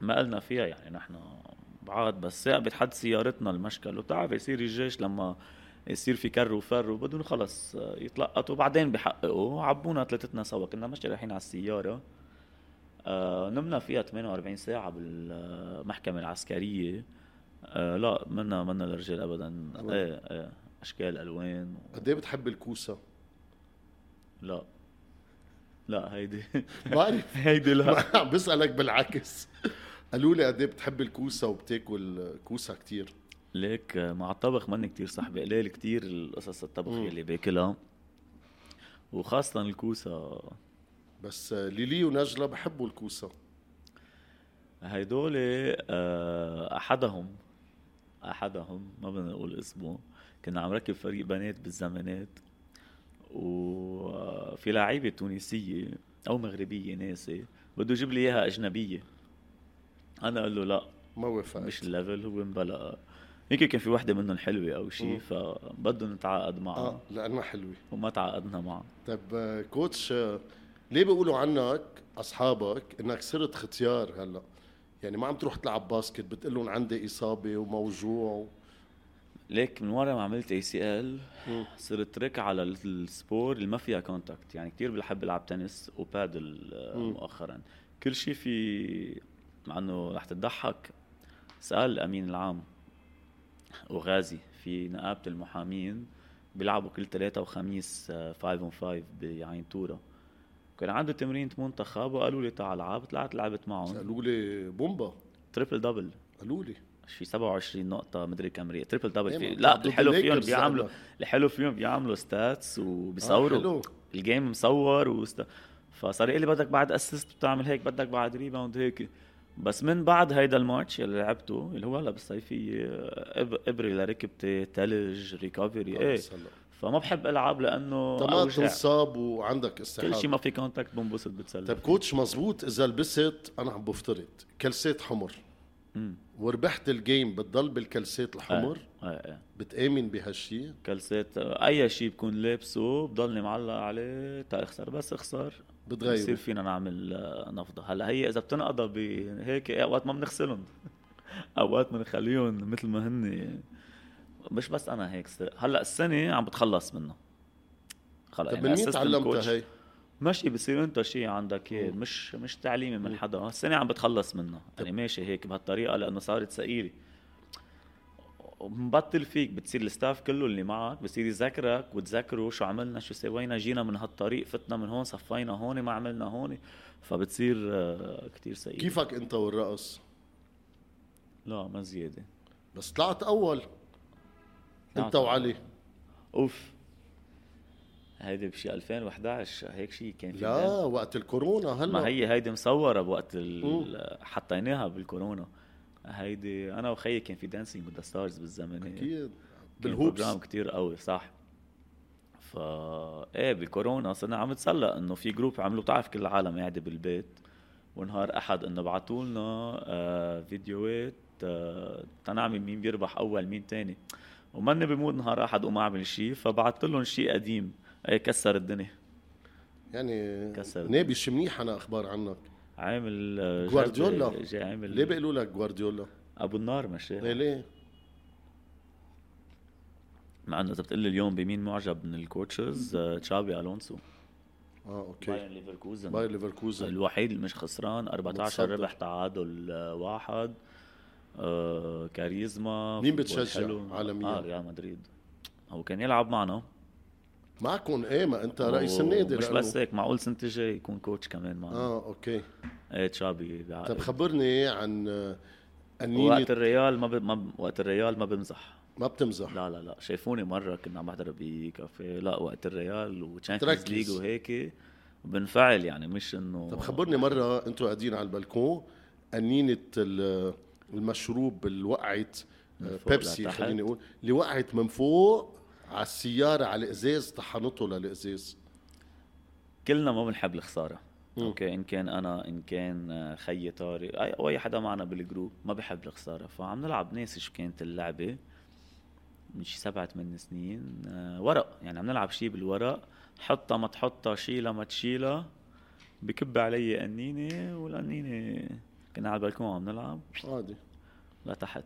ما قلنا فيها يعني نحن بعاد بس بتحد سيارتنا المشكل. وبتعرف يصير الجيش لما يصير في كر وفر وبدون خلص يتلقطوا وبعدين بحققوا عبونا ثلاثتنا سوا كنا مش رايحين على السيارة. نمنا فيها 48 ساعة بالمحكمة العسكرية. لا منا للرجال أبدا. ايه أشكال ألوان. قد ايه بتحب الكوسة؟ لا هيدي بعرف هيدي لا بسألك بالعكس. قالوا لي قد ايه بتحب الكوسه وبتاكل كوسه كتير ليك مع الطبخ ماني كتير صاحبي قليل كتير القصص الطبخ اللي باكلها وخاصه الكوسه. بس ليلي ونجله بحبوا الكوسه هيدول احدهم ما بدنا نقول اسمه. كنا عم ركب فريق بنات بالزمانات وفي لاعيبه تونسيه او مغربيه ناسي بده يجيب لي اياها اجنبيه. انا قال له لا ما وافق مش الليفل هو مبلقه هيك. كان في وحده منهم حلوه او شيء فبده نتعاقد معها لانها حلوه وما تعاقدنا معها. طب كوتش ليه بيقولوا عنك اصحابك انك صرت ختيار هلا؟ يعني ما عم تروح تلعب باسكت بتقلهم عندي اصابه وموجوع ليك من ورا ما عملت ACL صرت رك على السبور اللي ما فيها كونتاكت. يعني كتير بحب العب تنس وبادل مؤخرا كل شيء في مع انه رح تضحك. سأل الامين العام وغازي في نقابة المحامين بيلعبوا كل 3 وخميس 5 on 5 بعينتورة كان عنده تمرين منتخب وقالوا لي تعال العب طلعت لعبت معهم قالوا لي بومبا تريبل دبل قالوا لي شي 27 نقطة مدري كم ريق تريبل دبل في لا الحلو فيهم بيعملوا ستاتس وبيصوروا الجيم مصور فصار يقلي بدك بعد اسيست بتعمل هيك, بدك بعد ريباوند هيك. بس من بعد هيدا الماتش اللي لعبته اللي هو هلا بالصيفي, ابري لركبتي تلج ريكفري ايه, فما بحب العب لانه طبعا تنصاب وعندك استحاله كل شيء, ما في كونتاكت بنبسط بتسلم. طب كوتش مزبوط, اذا لبست انا عم بفترض كلسيت حمر وربحت الجيم بتضل بالكلسيت الحمر؟ آه. بتآمن بهالشيء؟ كلسيت اي شيء بكون لابسه بضلني معلق عليه تا اخسر, بس اخسر بتغير بصير فينا نعمل نفضه. هلا هي اذا بتنقضى بهيك اوقات ما بنغسلهم اوقات بنخليهم مثل ما هن, مش بس انا هيك هلا السنه عم بتخلص منه خلص. طب يعني تعلمتها هي ماشي, بصير انت شيء عندك ايه, مش تعليمي من حدا, السنه عم بتخلص منه يعني ماشي هيك بهالطريقه لانه صارت ثقيله ومبطل فيك. بتصير الستاف كله اللي معك بصير يذكرك وتذكروا شو عملنا شو سوينا, جينا من هالطريق فتنا من هون صفينا هون ما عملنا هون, فبتصير كتير سيئة. كيفك انت والرقص؟ لا ما زياده, بس طلعت اول انت وعلي. اوف هيدي بشي 2011 هيك شيء كان في, لا دل. وقت الكورونا هلا, ما هي هيدي مصوره بوقت حطيناها بالكورونا. هيدي انا وخيي كان في دانسينج وذا ستارز بالزمن, اكيد بالهوبس كان كتير قوي صح. فا ايه بالكورونا صرنا عم نتسلق انه في جروب عملوا, بتعرف كل العالم قاعده بالبيت, ونهار احد انه بعثوا لنا فيديوهات تنعمل مين بيربح اول مين تاني, ومن بموت نهار احد وما عمل شيء, فبعثت لهم شيء قديم اي كسر الدنيا يعني نابي شميح. انا اخبار عنك عامل غوارديولا, جاي عامل ليه بيقولوا لك غوارديولا ابو النار ماشي ليه؟ مع انه اذا بتقول لي اليوم بمين معجب من الكوتشز, تشابي الونسو اوكي باير ليفركوزن الوحيد اللي مش خسران 14 ربح تعادل واحد, كاريزما. مين بتشجع عالميا؟ ريال مدريد. هو كان يلعب معنا معكم ايه, ما انت رئيس النادي مش بس هيك, معقول سنه جاي يكون كوتش كمان معنا اوكي ايه تشابي. طب خبرني عن انيني وقت الريال. وقت الريال ما بمزح, ما بتمزح لا شايفوني مره كنا عم بحضر بكافيه, لا وقت الريال وتشامبيونز ليج وهيك بنفعل يعني, مش انه. طب خبرني مره انتوا قاعدين على البلكون انينه المشروب اللي وقعت, بيبسي خليني اقول اللي وقعت من فوق على السيارة على الإزاز, طحنته للإزاز. كلنا ما بنحب الخسارة أوكي, إن كان أنا إن كان خي طارق أو أي حدا معنا بالجروب ما بحب الخسارة. فعم نلعب ناسي شو كانت اللعبة من شي 7-8 سنين, ورق يعني, عم نلعب شي بالورق, حطها ما تحطها شيلها ما تشيلها, بكب علي أنينة والأنينة كنا على البلكون عم نلعب عادي لا تحت.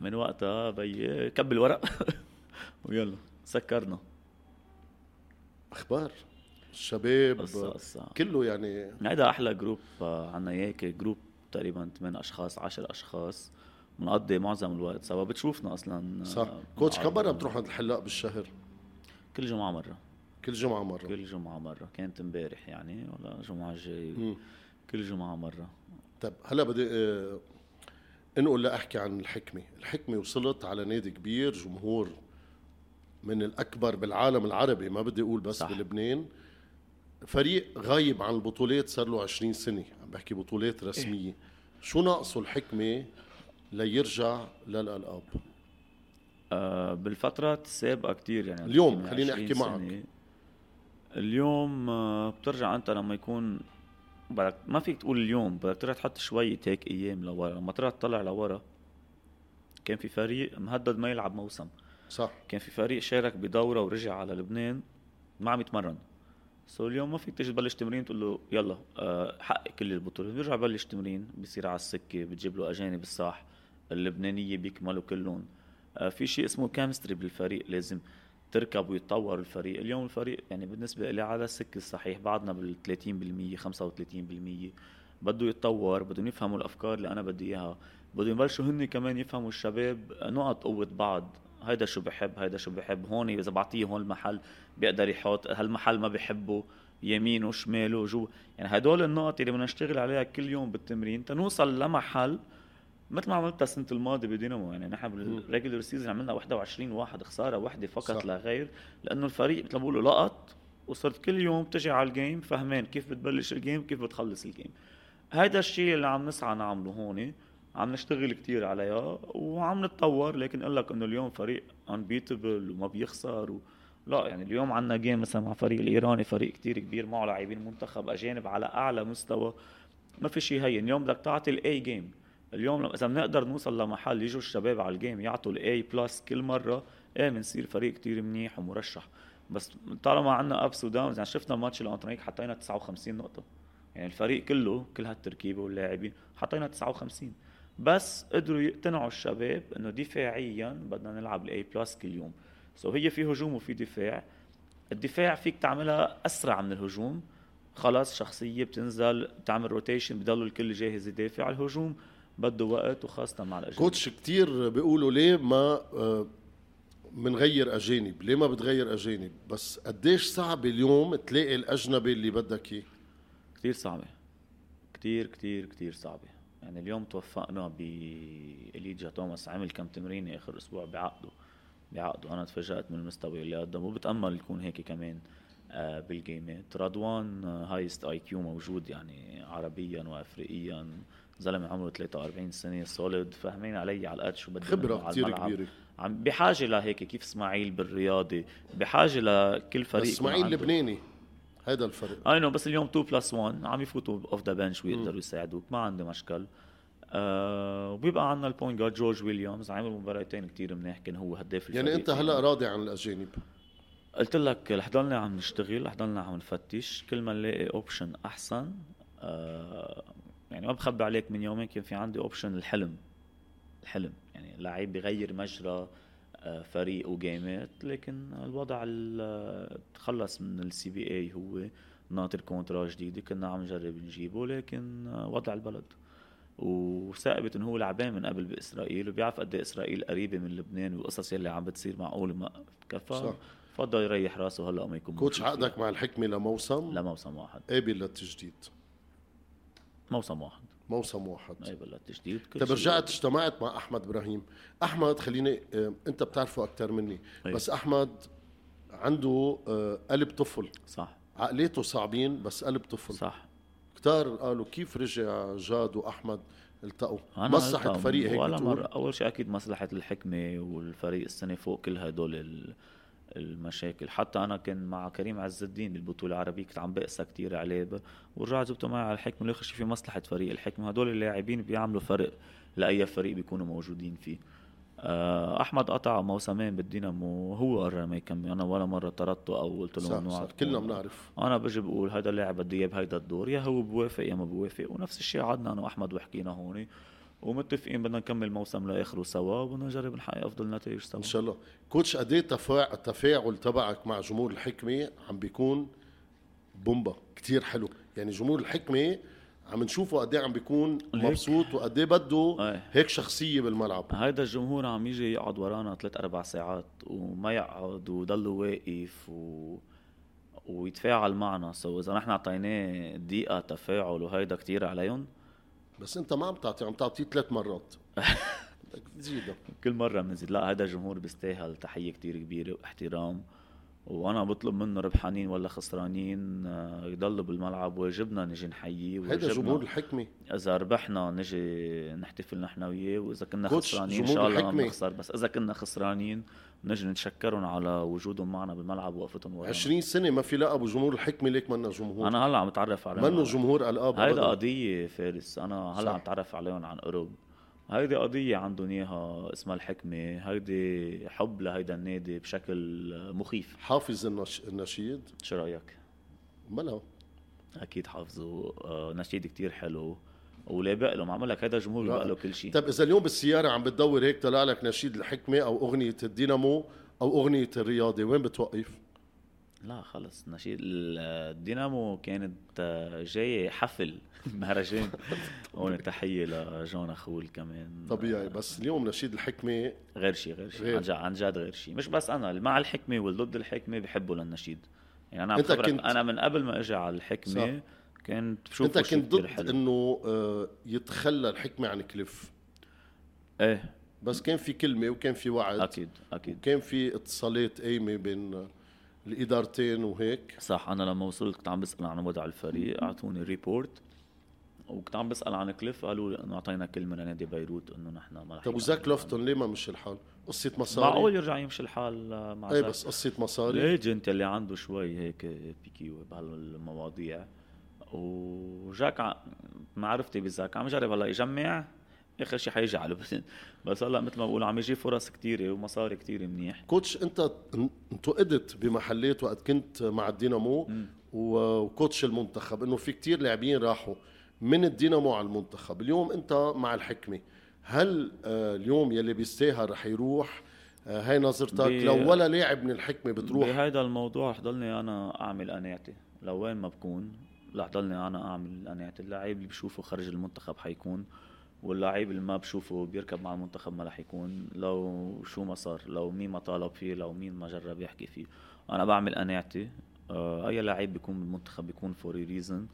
من وقتها بي كب الورق ويلا سكرنا. اخبار الشباب كله يعني هذا احلى جروب عنا هيك, جروب تقريبا 8 اشخاص 10 اشخاص بنقضي معظم الوقت سوا, بتشوفنا اصلا صح. كوتش كبره بتروح عند الحلاق بالشهر؟ كل جمعه مره كانت امبارح يعني, ولا جمعه جاي كل جمعه مره. طب هلا بدي نقول لا احكي عن الحكمه. وصلت على نادي كبير, جمهور من الأكبر بالعالم العربي, ما بدي أقول بس صح. بلبنان فريق غايب عن البطولات صار له 20 سنة, عم بحكي بطولات رسمية إيه؟ شو ناقصه الحكمة ليرجع للألقاب؟ بالفترة السابقة كتير يعني. اليوم خليني أحكي معك, اليوم بترجع أنت لما يكون بدك, ما فيك تقول اليوم بدك ترجع تحط شوية هيك أيام لورا. لما ترجع تطلع لورا كان في فريق مهدد ما يلعب موسم صح, كان في فريق شارك بدورة ورجع على لبنان ما عم يتمرن, سو اليوم ما فيك تيجي تبلش تمرين تقول له يلا حقق كل البطولة, بيرجع بلش تمرين بيصير على السكة, بتجيب له أجانب الصح, اللبنانية بيكملوا كلهم. في شيء اسمه كيمستري بالفريق, لازم تركب ويتطور الفريق. اليوم الفريق يعني بالنسبة لي على السكة الصحيح, بعدنا بال 30% 35%, بده يتطور, بدهم يفهموا الأفكار اللي أنا بدي إياها, بدهم يبلشوا هني كمان يفهموا الشباب نقط قوة بعض, هيدا شو بحب هيدا شو بحب, هون إذا بعطيه هون المحل بيقدر يحط هالمحل ما بيحبه, يمين وشماله جو يعني. هدول النقط اللي بنشتغل عليها كل يوم بالتمرين تنوصل لمحل مثل ما عملتها السنة الماضية بدينامو يعني. نحن بالريجولر سيزن عملنا 21 واحد خسارة واحدة فقط لا غير, لأنه الفريق مثل ما بقولوا لقط وصرت كل يوم تجي على الجيم فهمان كيف بتبلش الجيم كيف بتخلص الجيم. هيدا الشيء اللي عم نسعى نعمله هون، عم نشتغل كتير عليها وعم نتطور. لكن اقول لك انه اليوم فريق انبيتبل وما بيخسر لا يعني اليوم عندنا جيم مثلا مع فريق الايراني، فريق كتير كبير معه لاعبين منتخب اجانب على اعلى مستوى، ما في شيء هين. اليوم بدك تعطي الاي جيم، اليوم اذا بنقدر نوصل لمحل يجوا الشباب على الجيم يعطوا الاي بلس كل مره، ايه بنصير فريق كتير منيح ومرشح. بس طالما عندنا ابس وداونز، يعني شفنا ماتش الانترنيك حطينا 59 نقطه، يعني الفريق كله كل هالتركيبه واللاعبين حطينا 59، بس قدروا يقتنعوا الشباب انه دفاعيا بدنا نلعب الاي بلس كل يوم. سو هي في هجوم وفي دفاع، الدفاع فيك تعملها اسرع من الهجوم، خلاص شخصيه بتنزل بتعمل روتيشن بضلوا الكل جاهز يدافع. الهجوم بده وقت وخاصه مع الاجانب. كوتش كتير بيقولوا ليه ما منغير اجانب، ليه ما بتغير اجانب؟ بس قديش صعب اليوم تلاقي الاجنبي اللي بدك اياه؟ كتير صعبه، كتير كتير كتير صعبه. يعني اليوم توفقنا بإليجا توماس، عمل كم تمرين آخر أسبوع بعقده أنا تفاجأت من المستوى اللي قدمه، وبتأمل يكون هيك كمان بالجيمات. ترادوان هايست آي كيو موجود، يعني عربيا وأفريقيا، زلمة عمره 43 سنة سوليد، فاهمين علي على القد شو بدنا، خبرة كتير كبيرة. بحاجة لهيك كيف اسماعيل بالرياضي، بحاجة لكل فريق. اسماعيل لبناني هذا الفرق اينو، بس اليوم 2+1 عم يفوتوا اوف ذا بنش ويقدروا يساعدوك، ما عنده مشكل. وبيبقى عندنا البوينت جارد جورج ويليامز، عامل مباراتين كتير منيح، كان هو هداف الفريق. يعني انت هلا راضي عن الاجانب؟ قلت لك لحضلنا عم نشتغل، لحضلنا عم نفتش، كل ما نلاقي اوبشن احسن. يعني ما بخبي عليك، من يومين كان في عندي اوبشن الحلم، يعني لاعب بغير مجرى فريق وجيمات، لكن الوضع تخلص من السي بي اي، هو ناطر كونترا جديدة كنا عم نجرب نجيبه، لكن وضع البلد وثائبت انه هو لعبان من قبل باسرائيل وبيعرف قد اسرائيل قريبة من لبنان والقصص اللي عم بتصير معقول ما كفا، فضل يريح راسه هلا ما يكون. كوتش عقدك مع الحكمة لموسم واحد، قابل للتجديد موسم واحد. اي بالله تجديد. طب رجعت اجتمعت مع احمد ابراهيم. احمد خليني انت بتعرفه اكتر مني، بس احمد عنده قلب طفل، صح؟ عقليته صعبين بس قلب طفل، صح؟ كتار قالوا كيف رجع جاد واحمد التقوا، مصلحه فريق هيك ولا مرة. اول شيء اكيد مصلحه الحكمه والفريق السنه فوق كل هدول المشاكل. حتى انا كان مع كريم عز الدين بالبطوله العربيه، كنت عم بقسى كتير عليه ورجعت جبته معي على الحكم، اللي خش في مصلحه فريق الحكم. هدول اللاعبين بيعملوا فرق لاي فريق بيكونوا موجودين فيه. احمد قطع موسمين بالدينامو، هو قرر ما يكمل، انا ولا مره طردته او قلت له ممنوع، كلنا بنعرف. انا بجي بقول هذا اللاعب بده اياه بهيدا الدور، يا هو بوافق يا ما بوافق. ونفس الشيء عدنا انا واحمد وحكينا هون ومتفقين بدنا نكمل موسم لاخره سوا، وبدنا نجرب نحقق افضل نتائج سوا ان شاء الله. كوتش قد ايه التفاعل تبعك مع جمهور الحكمه؟ عم بيكون بومبا كتير حلو، يعني جمهور الحكمه عم نشوفه قد ايه عم بيكون مبسوط وقد ايه بده هيك شخصيه بالملعب. هيدا الجمهور عم يجي يقعد ورانا 3-4 ساعات وما يقعد وضل واقف ويتفاعل معنا. سو اذا نحن اعطيناه دقيقه تفاعل وهيدا كتير عليهم. بس انت ما عم تعطيه 3 مرات بدك تزيده كل مره بنزيد. لا هذا الجمهور بيستاهل تحيه كتير كبيره واحترام، وانا بطلب منه ربحانين ولا خسرانين يضل بالملعب، واجبنا نجي نحييه. هذا جمهور الحكمه، اذا ربحنا نجي نحتفل نحن وياه، واذا كنا خسرانين ان شاء الله ما نخسر، بس اذا كنا خسرانين نجي نتشكرهم على وجودهم معنا بالملعب ووقفتهم ورانا. 20 سنه ما في لقب جمهور الحكمه، ليك منا جمهور. انا هلا عم اتعرف عليهم، منو جمهور القاب. هيدا قضيه فارس، انا هلا عم اتعرف عليهم عن قرب. هيدي قضيه عندهم اياها اسمها الحكمه، هيدي حب لهيدا النادي بشكل مخيف. حافظ النشيد شو رايك؟ ملو اكيد حافظه، نشيد كتير حلو ولا بقلهم. عم لك هيدا جمهور بقله كل شيء. طب اذا اليوم بالسياره عم بتدور هيك طلع لك نشيد الحكمه او اغنيه الدينامو او اغنيه الرياضي، وين بتوقف؟ لا خلص، نشيد الدينامو كانت جاي حفل مهرجان. هون تحيه لجون اخول كمان طبيعي، بس اليوم نشيد الحكمه غير شيء. عن جد غير شيء. مش بس انا مع الحكمه والضد الحكمه بحبوا للنشيد، يعني انا عم بخبرك انا من قبل ما اجي على الحكمه صح. كنت بشوف انت كنت ضد انه يتخلى الحكمه عن كليف، ايه بس كان في كلمه وكان في وعد، اكيد وكان في اتصالات قايمه بين الادارتين وهيك. صح، انا لما وصلت كنت عم بسال عن وضع الفريق، اعطوني ريبورت، وكنت عم بسال عن كليف، قالوا انه اعطينا كلمه لنادي بيروت انه نحن ما رح. طب وزاك لوفتون ليه ما مشي الحال؟ قصه مصاري، معقول يرجع يمشي الحال مع اي بس قصه مصاري. الايجنت اللي عنده شوي هيك بيكيو بهالمواضيع، وجاك معرفتي بزاك عم جرب هلا يجمع اخر شيء حيجي على لبنان، بس هلا مثل ما بقول عم يجي فرص كتيرة ومصاري كتيرة منيح. كوتش انت انتقدت بمحلات وقت كنت مع الدينامو وكوتش المنتخب انه في كتير لاعبين راحوا من الدينامو على المنتخب، اليوم انت مع الحكمة، هل اليوم يلي بيستاهل رح يروح؟ هاي نظرتك لو ولا لاعب من الحكمة بتروح بهذا الموضوع؟ رح ضلني انا اعمل قناعتي لو وين ما بكون، رح ضلني انا اعمل قناعتي. اللاعب اللي بشوفه خارج المنتخب حيكون، واللاعب اللي ما بشوفه بيركب مع المنتخب ما رح يكون، لو شو ما صار، لو مين ما طالب فيه، لو مين ما جرب يحكي فيه. انا بعمل قناعتي، اي لاعب بيكون بالمنتخب بيكون فور ريزن.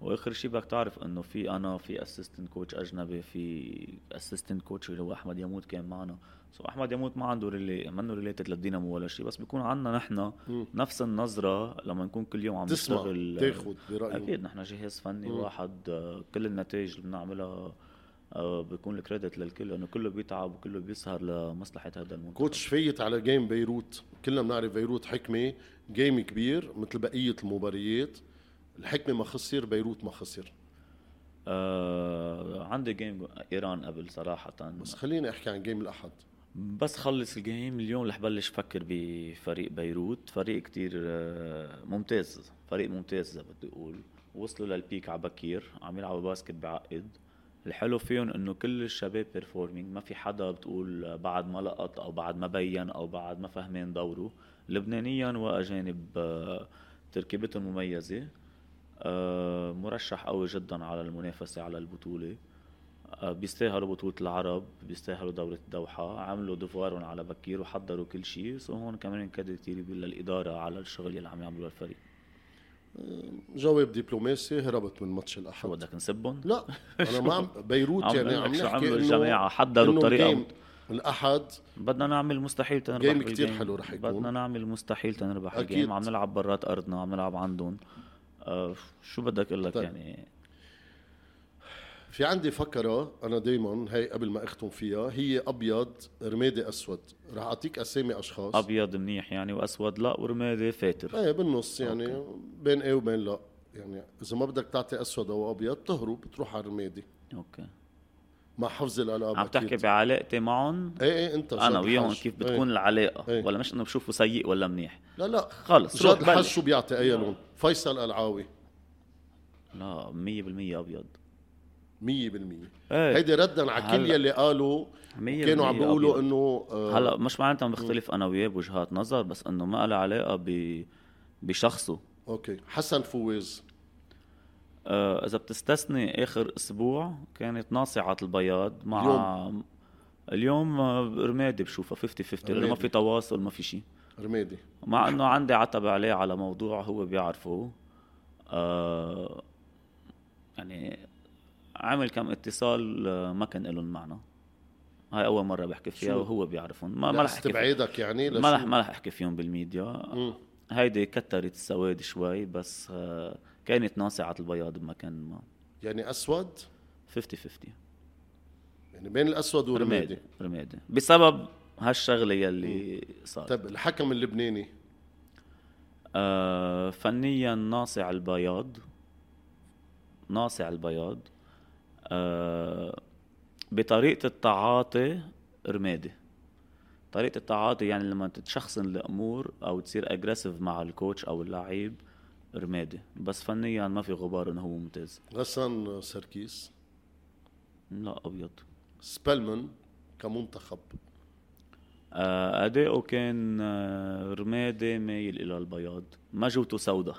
واخر شيء بدك تعرف انه في انا في اسيستنت كوتش اجنبي، في اسيستنت كوتش اللي هو احمد يموت كان معنا. سو احمد يموت ما عنده اللي منه ريليتد للدينامو ولا شيء، بس بيكون عندنا نحن نفس النظره لما نكون كل يوم عم نشتغل تاخذ برايه. اكيد نحن جهاز فني واحد، كل النتائج اللي بنعملها بيكون الكريدت للكل، انه كله بيتعب وكله بيسهر لمصلحه هذا المنتخب. كوتش فيت على جيم بيروت، كلنا بنعرف بيروت حكمه جيم كبير مثل بقيه المباريات، الحكمه ما خسر، بيروت ما خسر. عندي جيم ايران قبل صراحه، بس خليني احكي عن جيم الاحد. بس خلص الجيم اليوم رح بلش فكر بفريق بيروت، فريق كتير ممتاز، فريق ممتاز بدي اقول. وصلوا للبيك على بكير، عم يلعبوا باسكت بعقد. الحلو فيهم انه كل الشباب بيرفورمينج، ما في حدا بتقول بعد ما لقط او بعد ما بين او بعد ما فهمين دوره. لبنانيا واجانب تركيبتهم مميزه، مرشح قوي جدا على المنافسه على البطوله، بيستاهلوا بطوله العرب، بيستاهلوا دوره الدوحه، عملوا دفوارهم على بكير وحضروا كل شيء. سو هون كمان كادر كتير بيلا الاداره على الشغل اللي عم يعملوه الفريق. جواب دبلوماسي، هربت من ماتش الاحد. بدك نسبهم؟ لا انا ما بيروت يعني عم نحكي الجماعه حضروا الطريقه الاحد، بدنا نعمل مستحيل تنربح جيم كتير حلو رح يكون، بدنا نعمل مستحيل تنربح الجيم، عم نلعب برات ارضنا، عم نلعب عندهم. شو بدك اقول لك؟ يعني في عندي فكره انا دايما هي قبل ما اختم فيها، هي ابيض رمادي اسود. راح اعطيك اسامي اشخاص، ابيض منيح يعني واسود لا، ورمادي فاتر ايه بالنص يعني أوكي. بين ايه وبين لا، يعني اذا ما بدك تعطي اسود او ابيض تهرب بتروح على الرمادي. اوكي، مع حفظ الالعاب عم تحكي بعلاقتي معهم. ايه انت انا وياهم كيف بتكون العلاقه ولا مش انه بشوفه سيء ولا منيح؟ لا خلص. جاد الحاج شو بيعطي اي لون؟ فيصل العاوي لا 100% ابيض 100%. هيدي ردا على كل يلي قالوا كانوا عم بيقولوا انه هلا مش معناتها بختلف انا وياه بوجهات نظر، بس انه ما له علاقه بشخصه. اوكي، حسن فوز اذا بتستثني اخر اسبوع كانت ناصعه البياض مع اليوم رمادي بشوفها 50-50 لانه ما في تواصل، ما في شيء رمادي، مع انه عندي عتب عليه على موضوع هو بيعرفه. يعني عامل كم اتصال ما كان لهم معنى، هاي اول مره بحكي فيها وهو بيعرفهم. ما رح استبعدك يعني، ما رح احكي فيهم بالميديا. هيدي كترت السواد شوي، بس كانت ناصعه البياض بمكان ما. يعني اسود 50-50 يعني بين الاسود والرمادي، رمادي بسبب هالشغله يلي صار. طب الحكم اللبناني فنيا ناصع البياض، بطريقه التعاطي رمادي. طريقه التعاطي يعني لما تتشخصن الامور او تصير اجريسيف مع الكوتش او اللاعب رمادي، بس فنيا ما في غبار انه هو ممتاز. غسان سركيس لا ابيض. سبلمن كمنتخب اداؤه كان رمادي مايل الى البياض، ما جوته سوداء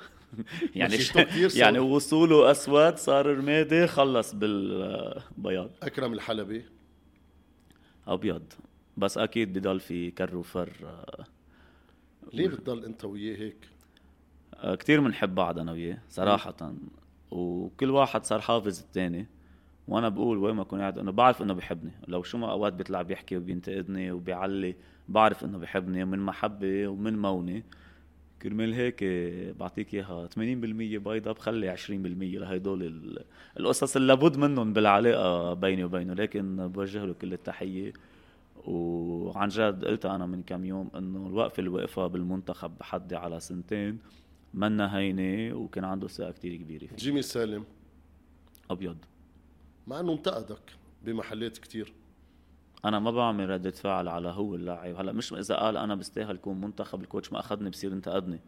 يعني يعني وصوله اسود صار رمادي، خلص بالبياض. اكرم الحلبي ابيض، بس اكيد بضل في كر وفر. ليه بتضل انت وياه هيك؟ كتير منحب بعض انا وياه صراحه، وكل واحد صار حافظ الثاني، وانا بقول وين ما كنت قاعد انه بعرف انه بحبني، لو شو ما اوقات بيطلع بيحكي وبينتقدني وبيعلي، بعرف انه بحبني من محبه ومن مونه. كرمال هيك بعطيك اياها 80% بيضه بخلي 20% لهيدول القصص اللي لابد منهم بالعلاقه بيني وبينه. لكن بوجه له كل التحيه. وعن جد قلت انا من كم يوم انه الوقفه اللي وقفها بالمنتخب بحدي على 2 منا هينه وكان عنده ثقه كتير كبيره فيه. جيمي سالم ابيض مع انه انتقدك بمحلات كتير. انا ما بعمل ردة فعل على هو اللاعب. هلا مش اذا قال انا بستاهل كون منتخب الكوتش ما اخذني بصير انتقدني،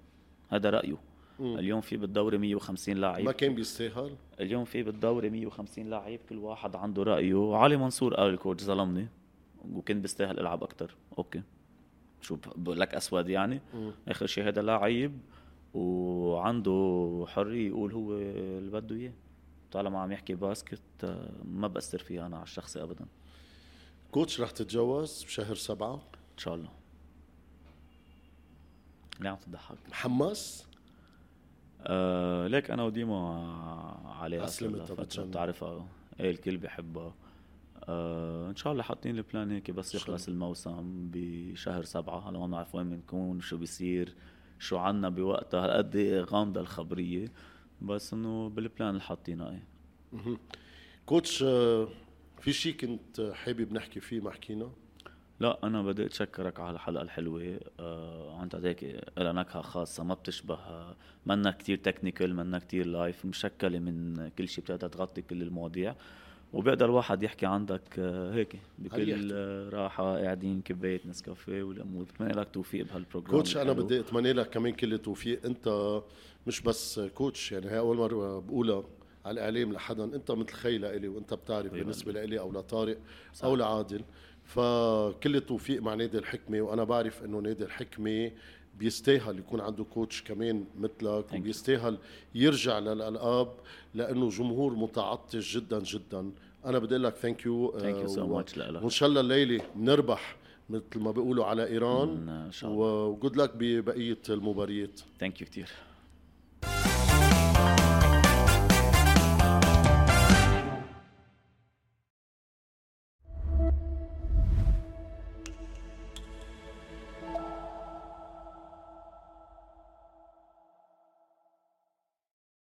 هذا رايه. اليوم في بالدوري 150 لاعب ما كان بيستاهل. اليوم في بالدوري 150 لاعب كل واحد عنده رايه. علي منصور قال الكوتش ظلمني وكنت بستاهل العب اكثر. اوكي شو بقول لك اسود يعني. اخر شيء هذا لاعب وعنده حريه يقول هو اللي بده اياه طالما عم يحكي باسكت. ما بأثر فيه انا على الشخص ابدا. كوتش رح تتجوز بشهر 7 ان شاء الله. ليه عم تضحك؟ محمس ليك انا وديما عليها اسلم تعرفها. ايه الكل بيحبها. ان شاء الله حاطين البلان هيك بس يخلص الموسم بشهر 7. هلا ما بنعرف وين بنكون شو بيصير شو عنا بوقتها. هالقد ايه غامضه الخبريه بس انه بالبلان اللي حاطينه. ايه كوتش في شيء كنت حابب نحكي فيه ما حكينا؟ لا انا بدي اتشكرك على الحلقه الحلوه. انت هيك لها نكهه خاصه ما بتشبه. منا كتير تكنيكال منا كتير لايف مشكله من كل شيء بتقدر تغطي كل المواضيع وبيقدر الواحد يحكي عندك هيك بكل راحه قاعدين كبايه نسكافيه والامور. بتمنى لك توفيق بهالبروجرام. كوتش انا بدي اتمنى لك كمان كل التوفيق. انت مش بس كوتش يعني هي اول مره بقولها على الإعلام لحدا. انت مثل خيلة إلي وانت بتعرف بالنسبة لإلي او لطارق او لعادل. فكل التوفيق مع نادي الحكمة. وانا بعرف انه نادي الحكمة بيستاهل يكون عنده كوتش كمان مثلك وبيستاهل يرجع للألقاب لانه جمهور متعطش جدا جدا. انا بدي لك ثانك يو وان شاء الله الليلة بنربح مثل ما بيقولوا على ايران. وجود لك ببقية المباريات. ثانك يو كتير.